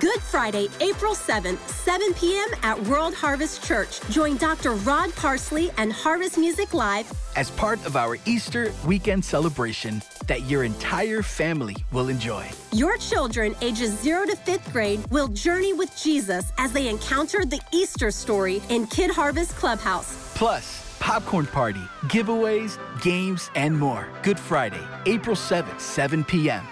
Good Friday, April 7th, 7 p.m. at World Harvest Church. Join Dr. Rod Parsley and Harvest Music Live as part of our Easter weekend celebration that your entire family will enjoy. Your children ages 0 to 5th grade will journey with Jesus as they encounter the Easter story in Kid Harvest Clubhouse. Plus, popcorn party, giveaways, games, and more. Good Friday, April 7th, 7 p.m.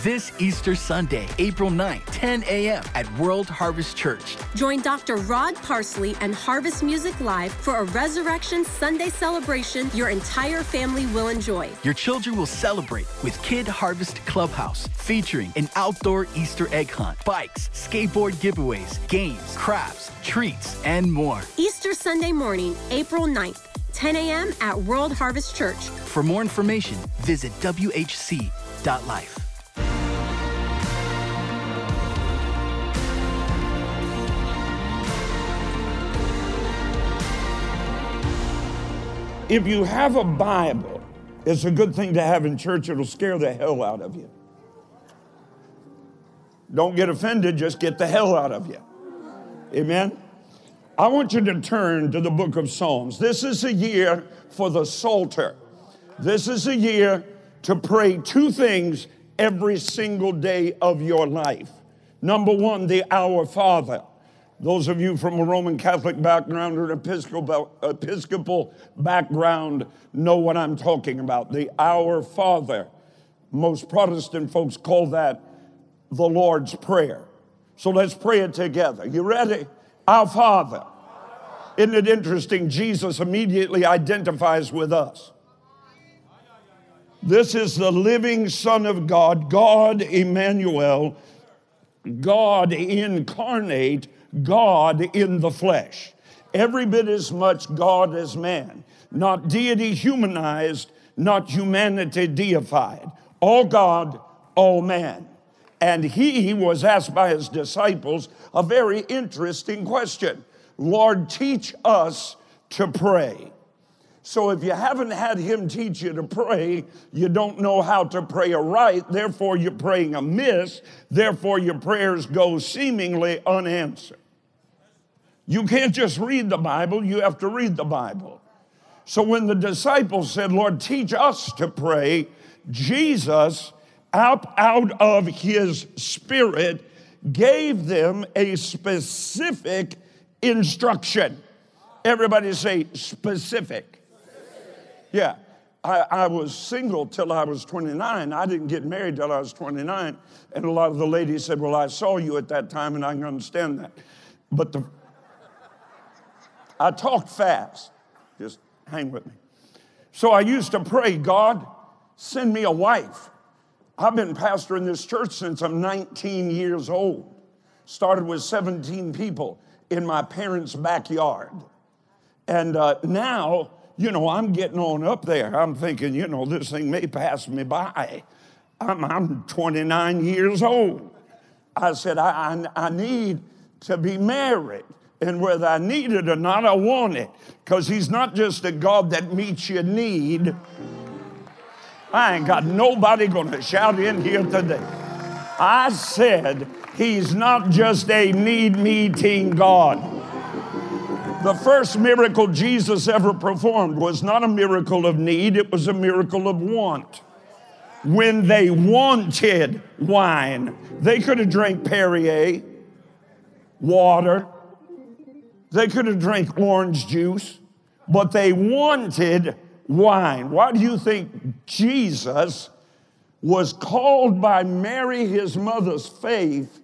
This Easter Sunday, April 9th, 10 a.m. at World Harvest Church. Join Dr. Rod Parsley and Harvest Music Live for a Resurrection Sunday celebration your entire family will enjoy. Your children will celebrate with Kid Harvest Clubhouse, featuring an outdoor Easter egg hunt, bikes, skateboard giveaways, games, crafts, treats, and more. Easter Sunday morning, April 9th, 10 a.m. at World Harvest Church. For more information, visit whc.life. If you have a Bible, it's a good thing to have in church. It'll scare the hell out of you. Don't get offended, just get the hell out of you. Amen? I want you to turn to the book of Psalms. This is a year for the Psalter. This is a year to pray two things every single day of your life. Number one, the Our Father. Those of you from a Roman Catholic background or an Episcopal background know what I'm talking about. The Our Father. Most Protestant folks call that the Lord's Prayer. So let's pray it together. You ready? Our Father. Isn't it interesting? Jesus immediately identifies with us. This is the living Son of God, God Emmanuel, God incarnate, God in the flesh. Every bit as much God as man. Not deity humanized, not humanity deified. All God, all man. And he was asked by his disciples a very interesting question. Lord, teach us to pray. So if you haven't had him teach you to pray, you don't know how to pray aright. Therefore, you're praying amiss. Therefore, your prayers go seemingly unanswered. You can't just read the Bible, you have to read the Bible. So when the disciples said, Lord, teach us to pray, Jesus, out of his spirit, gave them a specific instruction. Everybody say specific. Yeah, I was single till I was 29. I didn't get married till I was 29. And a lot of the ladies said, well, I saw you at that time, and I can understand that. But I talked fast. Just hang with me. So I used to pray, God, send me a wife. I've been pastoring this church since I'm 19 years old. Started with 17 people in my parents' backyard. And now, I'm getting on up there. I'm thinking, this thing may pass me by. I'm 29 years old. I said, I need to be married. And whether I need it or not, I want it. Because he's not just a God that meets your need. I ain't got nobody going to shout in here today. I said he's not just a need-meeting God. The first miracle Jesus ever performed was not a miracle of need. It was a miracle of want. When they wanted wine, they could have drank Perrier, water. They could have drank orange juice, but they wanted wine. Why do you think Jesus was called by Mary, his mother's faith,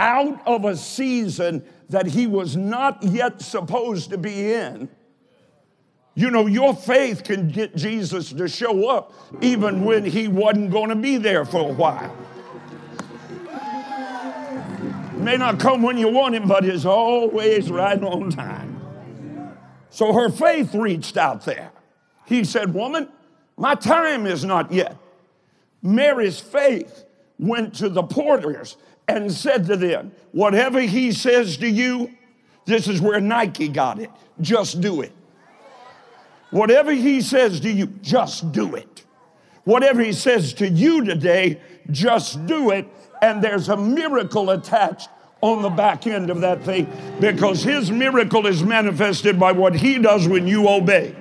out of a season that he was not yet supposed to be in? Your faith can get Jesus to show up even when he wasn't going to be there for a while. May not come when you want him, but he's always right on time. So her faith reached out there. He said, woman, my time is not yet. Mary's faith went to the porters and said to them, whatever he says to you, this is where Nike got it. Just do it. Whatever he says to you, just do it. Whatever he says to you today, just do it. and there's a miracle attached on the back end of that thing, because his miracle is manifested by what he does when you obey.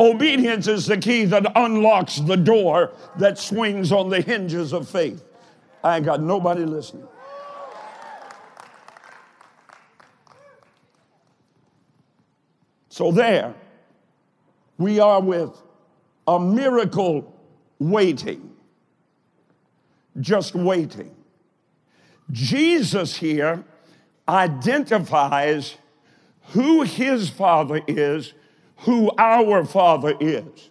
Obedience is the key that unlocks the door that swings on the hinges of faith. I ain't got nobody listening. So there, we are with a miracle waiting, just waiting. Jesus here identifies who his Father is, who our Father is.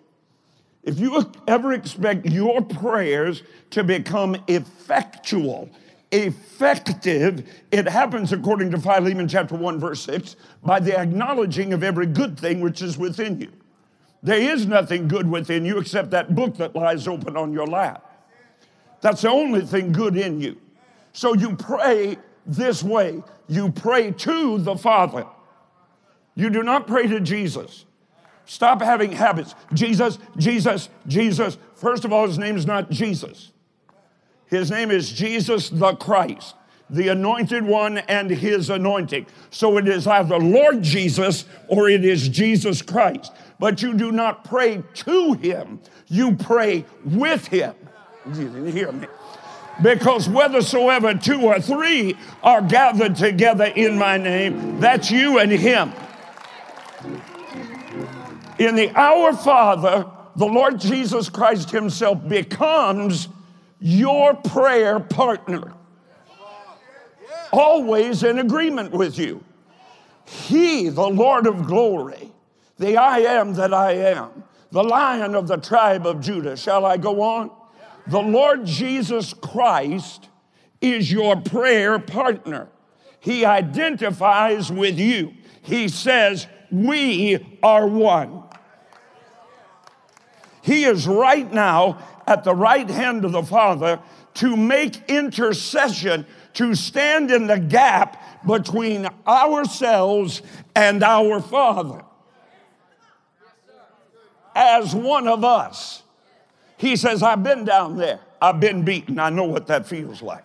If you ever expect your prayers to become effectual, effective, it happens according to Philemon chapter 1, verse 6, by the acknowledging of every good thing which is within you. There is nothing good within you except that book that lies open on your lap. That's the only thing good in you. So you pray this way. You pray to the Father. You do not pray to Jesus. Stop having habits. Jesus, Jesus, Jesus. First of all, his name's not Jesus. His name is Jesus the Christ, the anointed one and his anointing. So it is either Lord Jesus or it is Jesus Christ. But you do not pray to him. You pray with him. You didn't hear me. Because whethersoever two or three are gathered together in my name, that's you and him. In the Our Father, the Lord Jesus Christ himself becomes your prayer partner. Always in agreement with you. He, the Lord of glory, the I am that I am, the Lion of the tribe of Judah. Shall I go on? The Lord Jesus Christ is your prayer partner. He identifies with you. He says, we are one. He is right now at the right hand of the Father to make intercession, to stand in the gap between ourselves and our Father. As one of us. He says, I've been down there. I've been beaten. I know what that feels like.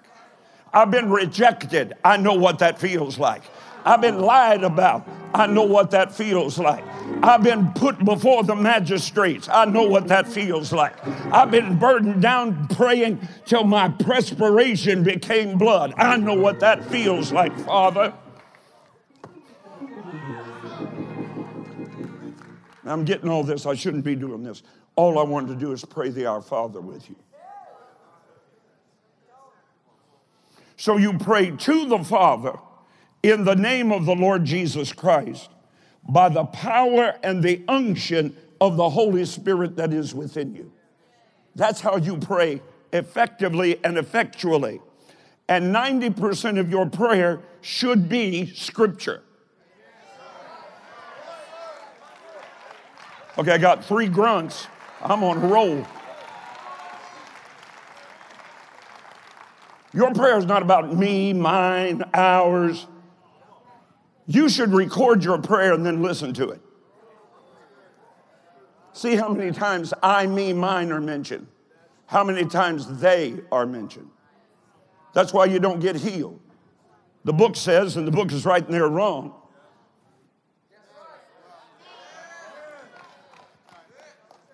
I've been rejected. I know what that feels like. I've been lied about. I know what that feels like. I've been put before the magistrates. I know what that feels like. I've been burdened down praying till my perspiration became blood. I know what that feels like, Father. I'm getting all this. I shouldn't be doing this. All I wanted to do is pray the Our Father with you. So you pray to the Father in the name of the Lord Jesus Christ by the power and the unction of the Holy Spirit that is within you. That's how you pray effectively and effectually. And 90% of your prayer should be Scripture. Okay, I got three grunts. I'm on a roll. Your prayer is not about me, mine, ours. You should record your prayer and then listen to it. See how many times I, me, mine are mentioned. How many times they are mentioned. That's why you don't get healed. The book says, and the book is right and they're wrong.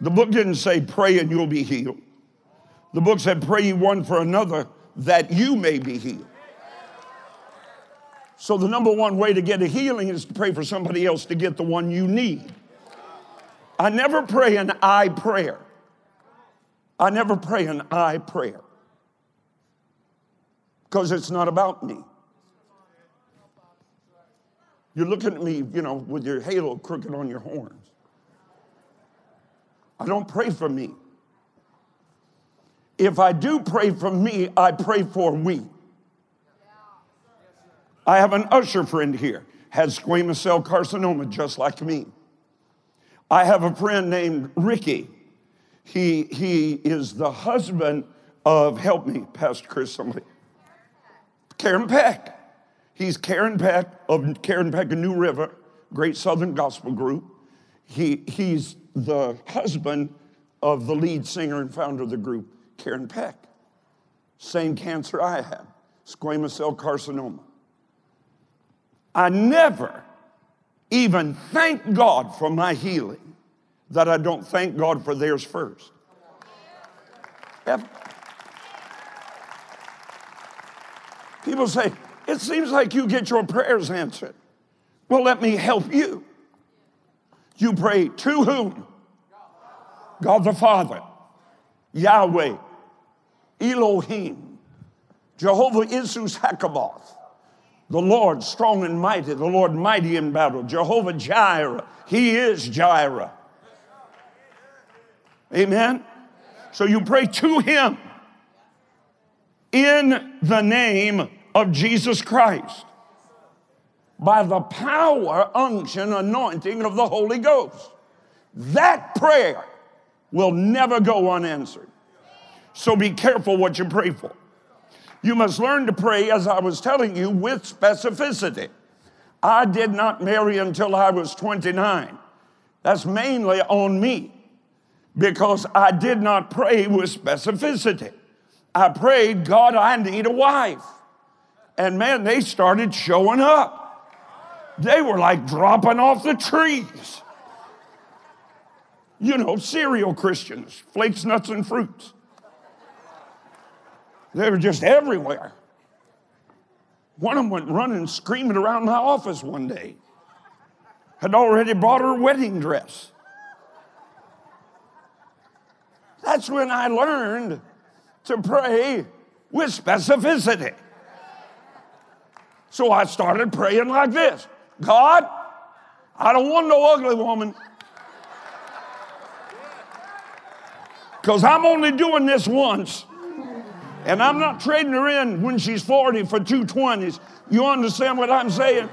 The book didn't say, pray and you'll be healed. The book said, pray ye one for another that you may be healed. So the number one way to get a healing is to pray for somebody else to get the one you need. I never pray an I prayer. I never pray an I prayer. Because it's not about me. You're looking at me, with your halo crooked on your horns. I don't pray for me. If I do pray for me, I pray for we. I have an usher friend here, had squamous cell carcinoma just like me. I have a friend named Ricky. He is the husband of, help me, Pastor Chris, somebody. Karen Peck. He's Karen Peck of Karen Peck and New River, Great Southern Gospel Group. He's the husband of the lead singer and founder of the group, Karen Peck. Same cancer I had, squamous cell carcinoma. I never even thank God for my healing that I don't thank God for theirs first. Ever. People say, it seems like you get your prayers answered. Well, let me help you. You pray to whom? God the Father, Yahweh, Elohim, Jehovah Isus Hakaboth, the Lord strong and mighty, the Lord mighty in battle, Jehovah Jireh. He is Jireh. Amen? So you pray to him in the name of Jesus Christ by the power, unction, anointing of the Holy Ghost. That prayer will never go unanswered. So be careful what you pray for. You must learn to pray, as I was telling you, with specificity. I did not marry until I was 29. That's mainly on me because I did not pray with specificity. I prayed, God, I need a wife. And man, they started showing up. They were like dropping off the trees. You know, cereal Christians, flakes, nuts, and fruits. They were just everywhere. One of them went running, screaming around my office one day. Had already bought her wedding dress. That's when I learned to pray with specificity. So I started praying like this. God, I don't want no ugly woman. Because I'm only doing this once. And I'm not trading her in when she's 40 for 220s. You understand what I'm saying?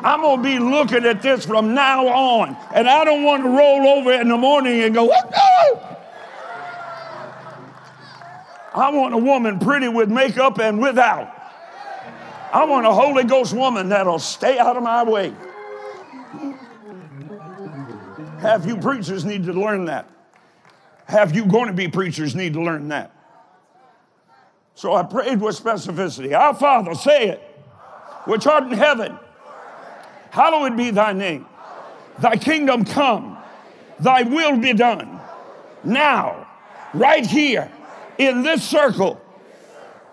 I'm going to be looking at this from now on. And I don't want to roll over in the morning and go, oh! I want a woman pretty with makeup and without. I want a Holy Ghost woman that'll stay out of my way. Half you preachers need to learn that. Half you going to be preachers need to learn that. So I prayed with specificity. Our Father, say it, which art in heaven, hallowed be thy name. Thy kingdom come, thy will be done. Now, right here, in this circle,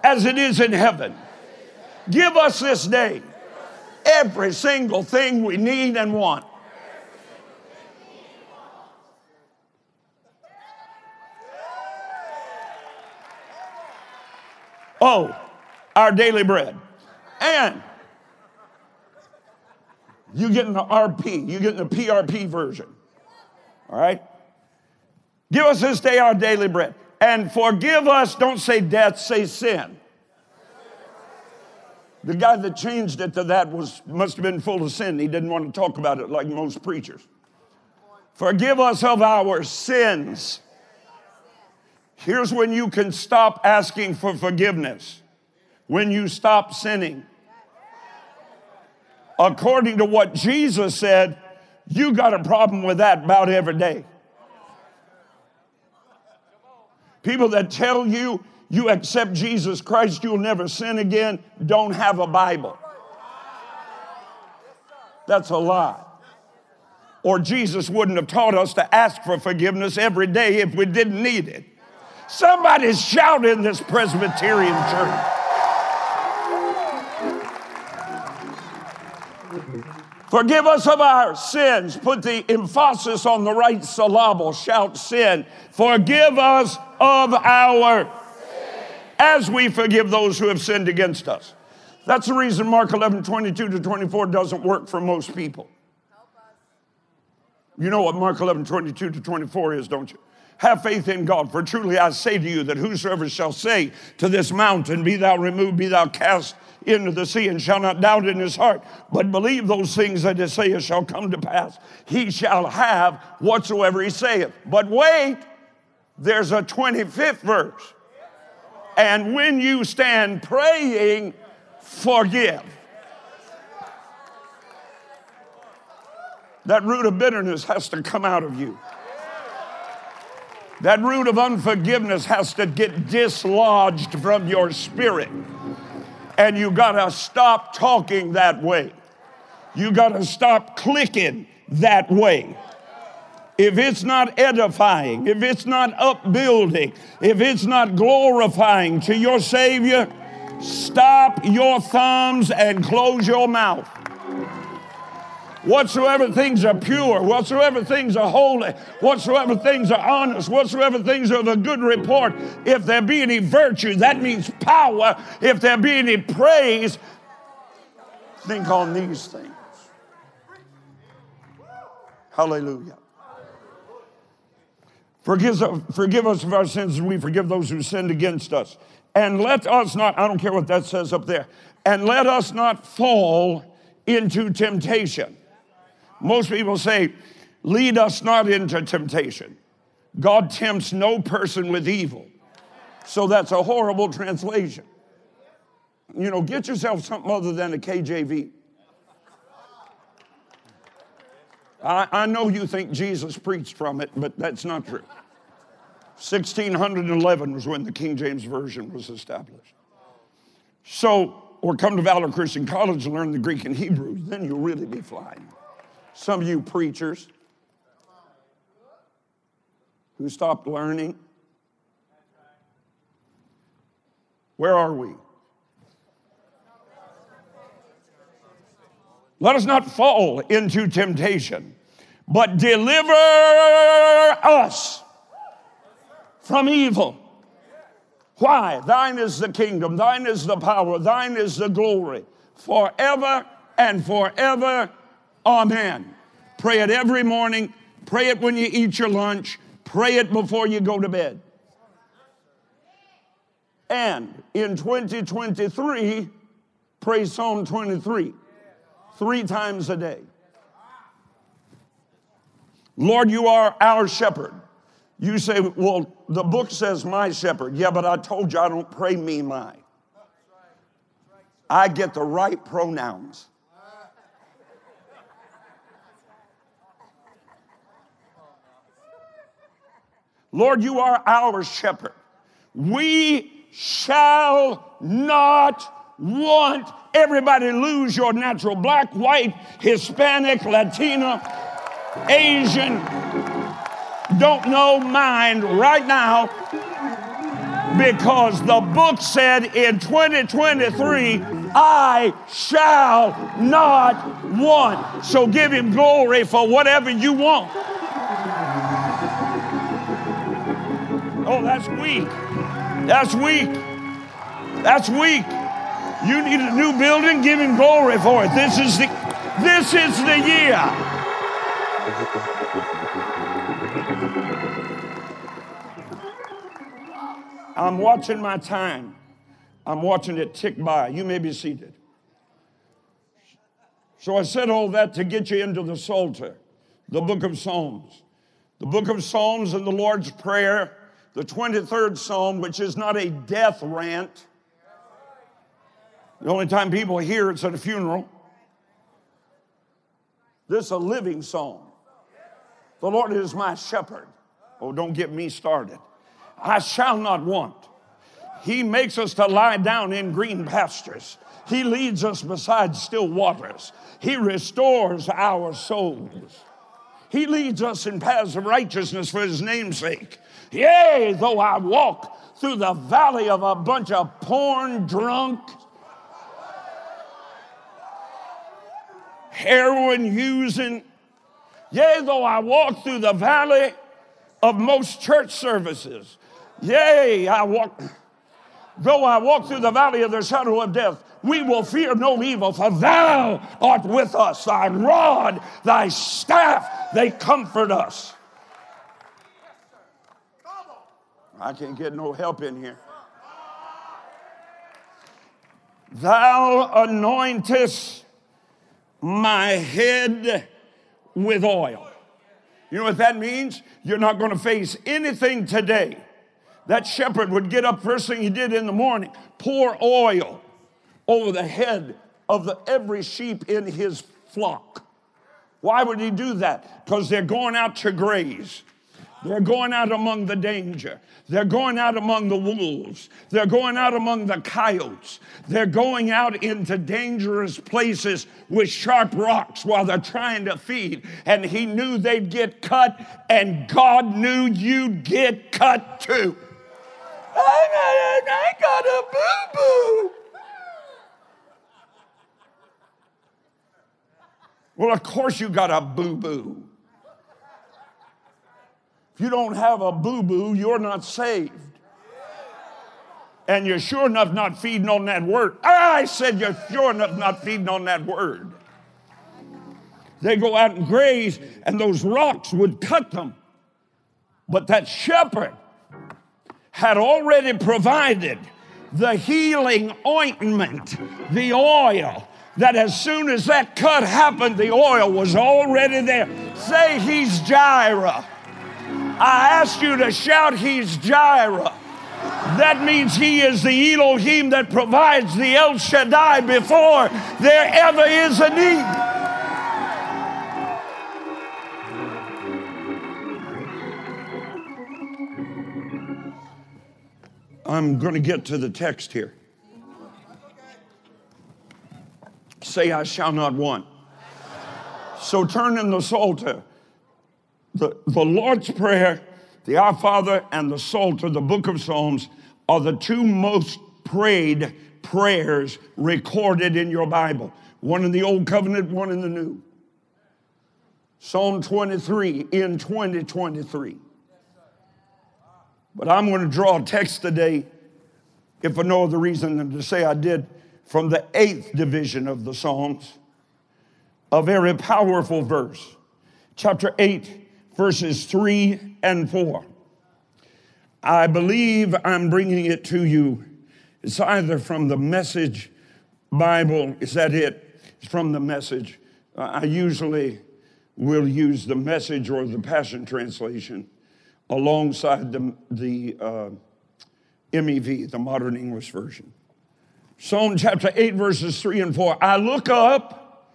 as it is in heaven. Give us this day every single thing we need and want. Oh, our daily bread. And you get in the RP, you get in the PRP version. All right? Give us this day our daily bread. And forgive us, don't say death, say sin. The guy that changed it to that must have been full of sin. He didn't want to talk about it like most preachers. Forgive us of our sins. Here's when you can stop asking for forgiveness. When you stop sinning. According to what Jesus said, you got a problem with that about every day. People that tell you, you accept Jesus Christ, you'll never sin again, don't have a Bible. That's a lie. Or Jesus wouldn't have taught us to ask for forgiveness every day if we didn't need it. Somebody shout in this Presbyterian church. Forgive us of our sins. Put the emphasis on the right syllable. Shout sin. Forgive us of our sin. As we forgive those who have sinned against us. That's the reason Mark 11:22-24 doesn't work for most people. You know what Mark 11:22-24 is, don't you? Have faith in God, for truly I say to you that whosoever shall say to this mountain, be thou removed, be thou cast into the sea, and shall not doubt in his heart, but believe those things that he saith shall come to pass. He shall have whatsoever he saith. But wait, there's a 25th verse. And when you stand praying, forgive. That root of bitterness has to come out of you. That root of unforgiveness has to get dislodged from your spirit. And you got to stop talking that way. You got to stop clicking that way. If it's not edifying, if it's not upbuilding, if it's not glorifying to your Savior, stop your thumbs and close your mouth. Whatsoever things are pure, whatsoever things are holy, whatsoever things are honest, whatsoever things are of a good report, if there be any virtue, that means power, if there be any praise, think on these things. Hallelujah. Forgive us of our sins as we forgive those who sinned against us. And let us not, I don't care what that says up there, and let us not fall into temptation. Most people say, lead us not into temptation. God tempts no person with evil. So that's a horrible translation. You know, get yourself something other than a KJV. I know you think Jesus preached from it, but that's not true. 1611 was when the King James Version was established. So, or come to Valor Christian College and learn the Greek and Hebrew, then you'll really be flying. Some of you preachers who stopped learning. Where are we? Let us not fall into temptation, but deliver us from evil. Why? Thine is the kingdom, thine is the power, thine is the glory, forever and forever. Amen. Pray it every morning. Pray it when you eat your lunch. Pray it before you go to bed. And in 2023, pray Psalm 23. 3 times a day. Lord, you are our shepherd. You say, well, the book says my shepherd. Yeah, but I told you I don't pray me, my. I get the right pronouns. Lord, you are our shepherd. We shall not want. Everybody lose your natural black, white, Hispanic, Latina, Asian, don't know mind right now, because the book said in 2023, I shall not want. So give him glory for whatever you want. Oh, that's weak. That's weak. That's weak. You need a new building, give him glory for it. This is the year. I'm watching my time. I'm watching it tick by. You may be seated. So I said all that to get you into the Psalter, the book of Psalms. The book of Psalms and the Lord's Prayer, the 23rd Psalm, which is not a death rant. The only time people hear it's at a funeral. This is a living song. The Lord is my shepherd. Oh, don't get me started. I shall not want. He makes us to lie down in green pastures. He leads us beside still waters. He restores our souls. He leads us in paths of righteousness for his name's sake. Yea, though I walk through the valley of a bunch of porn drunk, heroin using. Yea, though I walk through the valley of most church services. Yea, though I walk through the valley of the shadow of death, we will fear no evil, for thou art with us. Thy rod, thy staff, they comfort us. I can't get no help in here. Thou anointest my head with oil. You know what that means? You're not going to face anything today. That shepherd would get up first thing he did in the morning, pour oil over the head of every sheep in his flock. Why would he do that? Because they're going out to graze. They're going out among the danger. They're going out among the wolves. They're going out among the coyotes. They're going out into dangerous places with sharp rocks while they're trying to feed. And he knew they'd get cut, and God knew you'd get cut too. I got a boo-boo. Well, of course you got a boo-boo. If you don't have a boo-boo, you're not saved. And you're sure enough not feeding on that word. I said you're sure enough not feeding on that word. They go out and graze, and those rocks would cut them. But that shepherd had already provided the healing ointment, the oil, that as soon as that cut happened, the oil was already there. Say, he's Jireh. I asked you to shout, he's Jireh. That means he is the Elohim that provides, the El Shaddai, before there ever is a need. I'm going to get to the text here. Say, I shall not want. So turn in the Psalter. The Lord's Prayer, the Our Father, and the Psalter, the book of Psalms, are the two most prayed prayers recorded in your Bible. One in the Old Covenant, one in the New. Psalm 23 in 2023. But I'm going to draw a text today, if for no other reason than to say I did, from the 8th division of the Psalms, a very powerful verse, chapter 8, verses 3 and 4. I believe I'm bringing it to you. It's either from the Message Bible. Is that it? It's from the Message. I usually will use the Message or the Passion Translation alongside the MEV, the Modern English Version. Psalm chapter 8, verses 3 and 4. I look up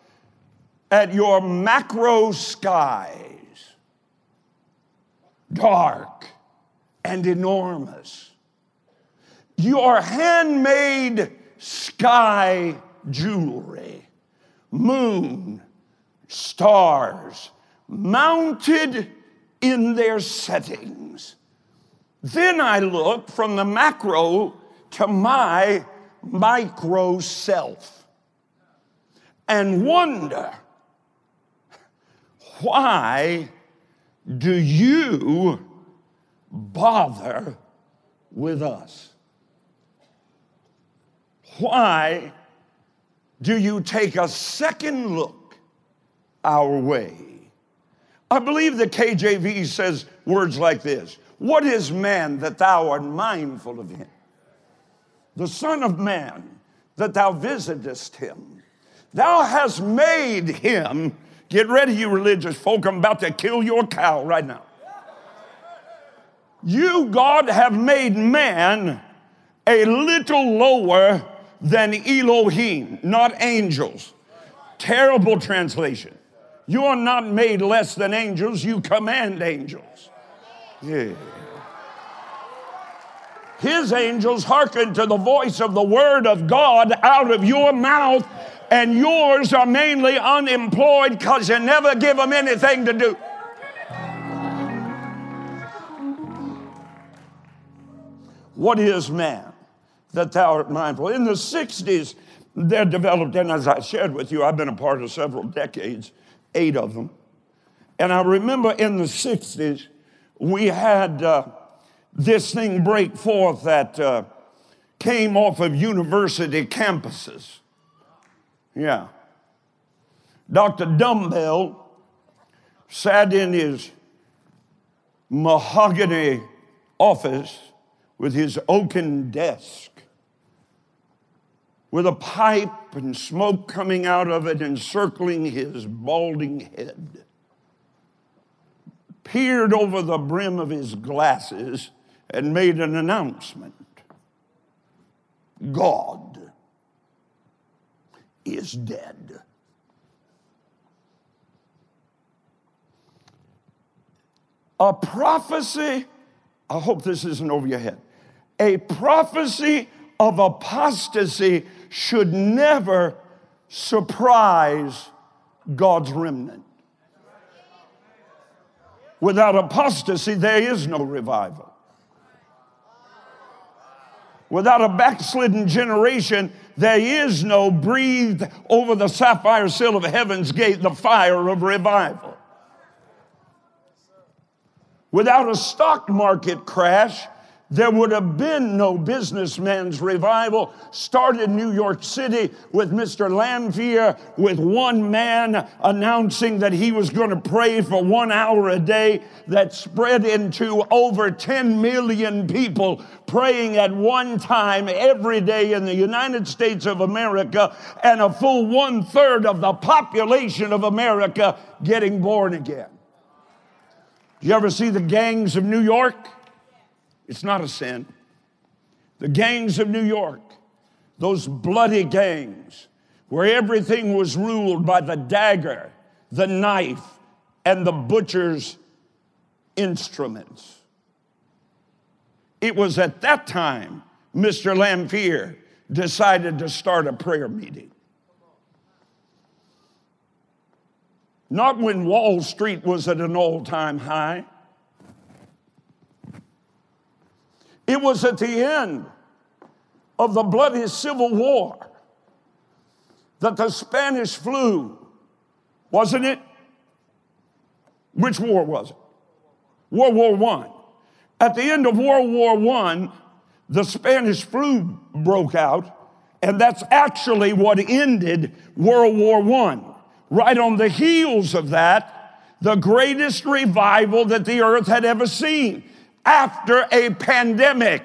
at your macro skies, dark and enormous, your handmade sky jewelry, moon, stars, mounted in their settings. Then I look from the macro to my micro self and wonder, why do you bother with us? Why do you take a second look our way? I believe the KJV says words like this. What is man that thou art mindful of him? The son of man that thou visitest him. Thou hast made him. Get ready, you religious folk. I'm about to kill your cow right now. You, God, have made man a little lower than Elohim, not angels. Terrible translation. You are not made less than angels. You command angels. Yeah. His angels hearken to the voice of the word of God out of your mouth, and yours are mainly unemployed because you never give them anything to do. What is man that thou art mindful? In the 60s, there developed, and as I shared with you, I've been a part of several decades, 8 of them. And I remember in the 60s, we had this thing break forth that came off of university campuses. Yeah. Dr. Dumbbell sat in his mahogany office with his oaken desk, with a pipe and smoke coming out of it encircling his balding head, peered over the brim of his glasses and made an announcement. God is dead. A prophecy, I hope this isn't over your head, a prophecy of apostasy should never surprise God's remnant. Without apostasy, there is no revival. Without a backslidden generation, there is no breathed over the sapphire sill of heaven's gate, the fire of revival. Without a stock market crash, there would have been no businessman's revival. Started in New York City with Mr. Lamphere, with one man announcing that he was going to pray for 1 hour a day, that spread into over 10 million people praying at one time every day in the United States of America, and a full 1/3 of the population of America getting born again. You ever see the gangs of New York? It's not a sin. The gangs of New York, those bloody gangs where everything was ruled by the dagger, the knife, and the butcher's instruments. It was at that time Mr. Lamphere decided to start a prayer meeting. Not when Wall Street was at an all-time high. It was at the end of the bloody Civil War that the Spanish flu, wasn't it? Which war was it? World War I. At the end of World War I, the Spanish flu broke out, and that's actually what ended World War I. Right on the heels of that, the greatest revival that the earth had ever seen. After a pandemic.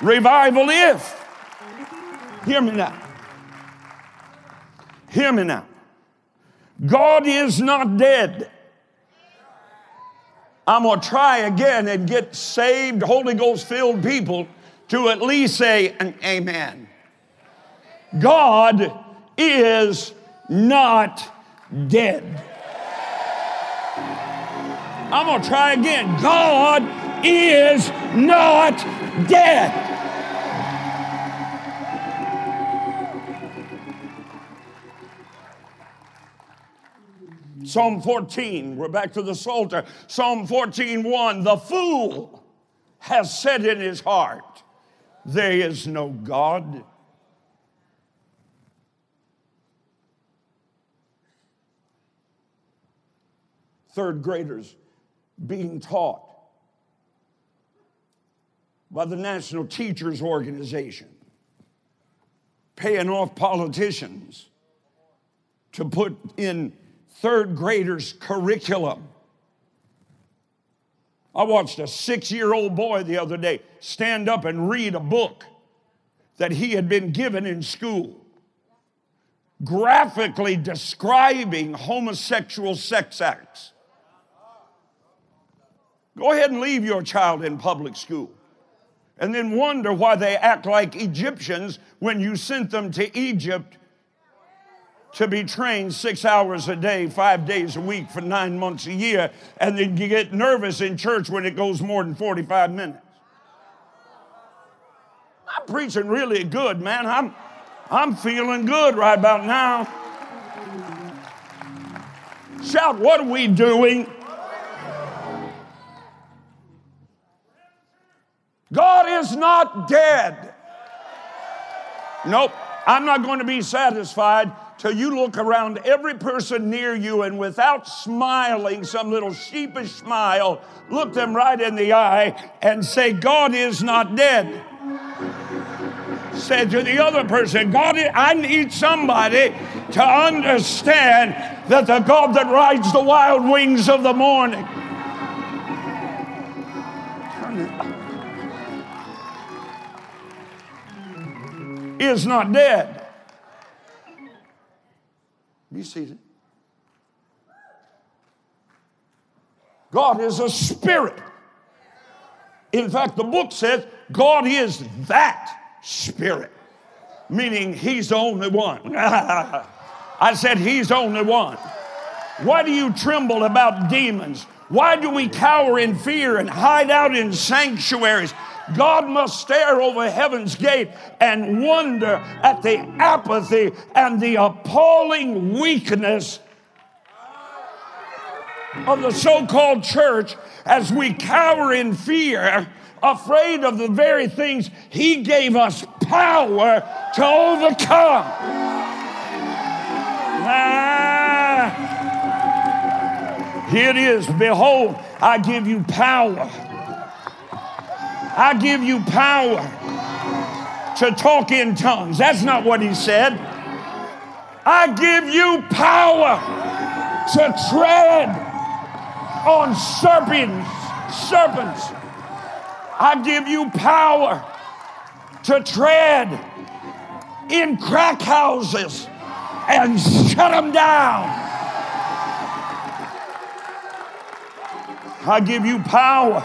Revival if. Hear me now. Hear me now. God is not dead. I'm going to try again and get saved, Holy Ghost-filled people to at least say an amen. God is not dead. I'm going to try again. God is not dead. Psalm 14, we're back to the Psalter. Psalm 14:1, the fool has said in his heart, there is no God. Third graders being taught by the National Teachers Organization, paying off politicians to put in third graders' curriculum. I watched a 6-year-old boy the other day stand up and read a book that he had been given in school, graphically describing homosexual sex acts. Go ahead and leave your child in public school and then wonder why they act like Egyptians when you sent them to Egypt to be trained 6 hours a day, 5 days a week for 9 months a year, and then you get nervous in church when it goes more than 45 minutes. I'm preaching really good, man. I'm feeling good right about now. Shout, what are we doing? God is not dead. Nope, I'm not going to be satisfied till you look around every person near you and without smiling, some little sheepish smile, look them right in the eye and say, God is not dead. Say to the other person, God, I need somebody to understand that the God that rides the wild wings of the morning. Is not dead. You see it? God is a spirit. In fact, the book says God is that spirit, meaning he's the only one. I said he's the only one. Why do you tremble about demons? Why do we cower in fear and hide out in sanctuaries? God must stare over heaven's gate and wonder at the apathy and the appalling weakness of the so-called church as we cower in fear, afraid of the very things He gave us power to overcome. Here it is. Behold, I give you power. I give you power to talk in tongues. That's not what He said. I give you power to tread on serpents. I give you power to tread in crack houses and shut them down. I give you power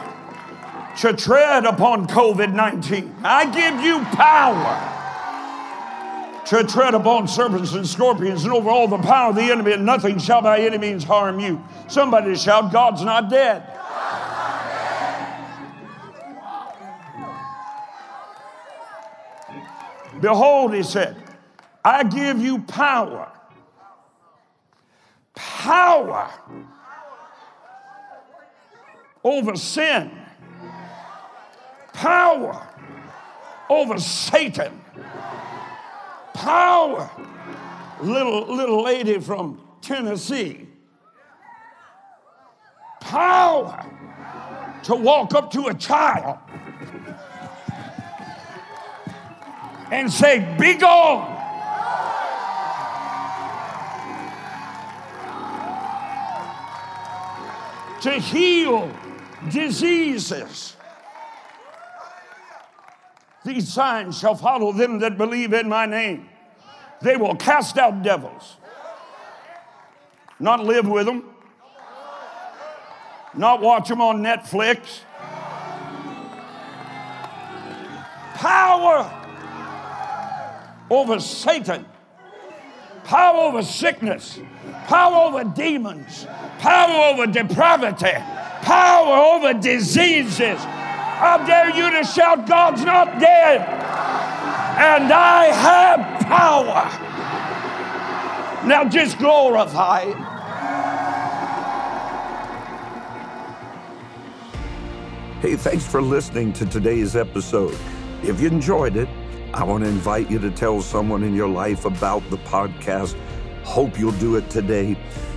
to tread upon COVID-19. I give you power to tread upon serpents and scorpions and over all the power of the enemy, and nothing shall by any means harm you. Somebody shout, God's not dead. Behold, He said, I give you power. Power over sin. Power over Satan. Power. Little lady from Tennessee. Power to walk up to a child and say, be gone. To heal diseases. These signs shall follow them that believe in my name. They will cast out devils. Not live with them. Not watch them on Netflix. Power over Satan, power over sickness, power over demons, power over depravity, power over diseases. I dare you to shout, God's not dead, and I have power. Now just glorify it. Hey, thanks for listening to today's episode. If you enjoyed it, I want to invite you to tell someone in your life about the podcast. Hope you'll do it today.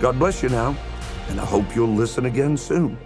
God bless you now, and I hope you'll listen again soon.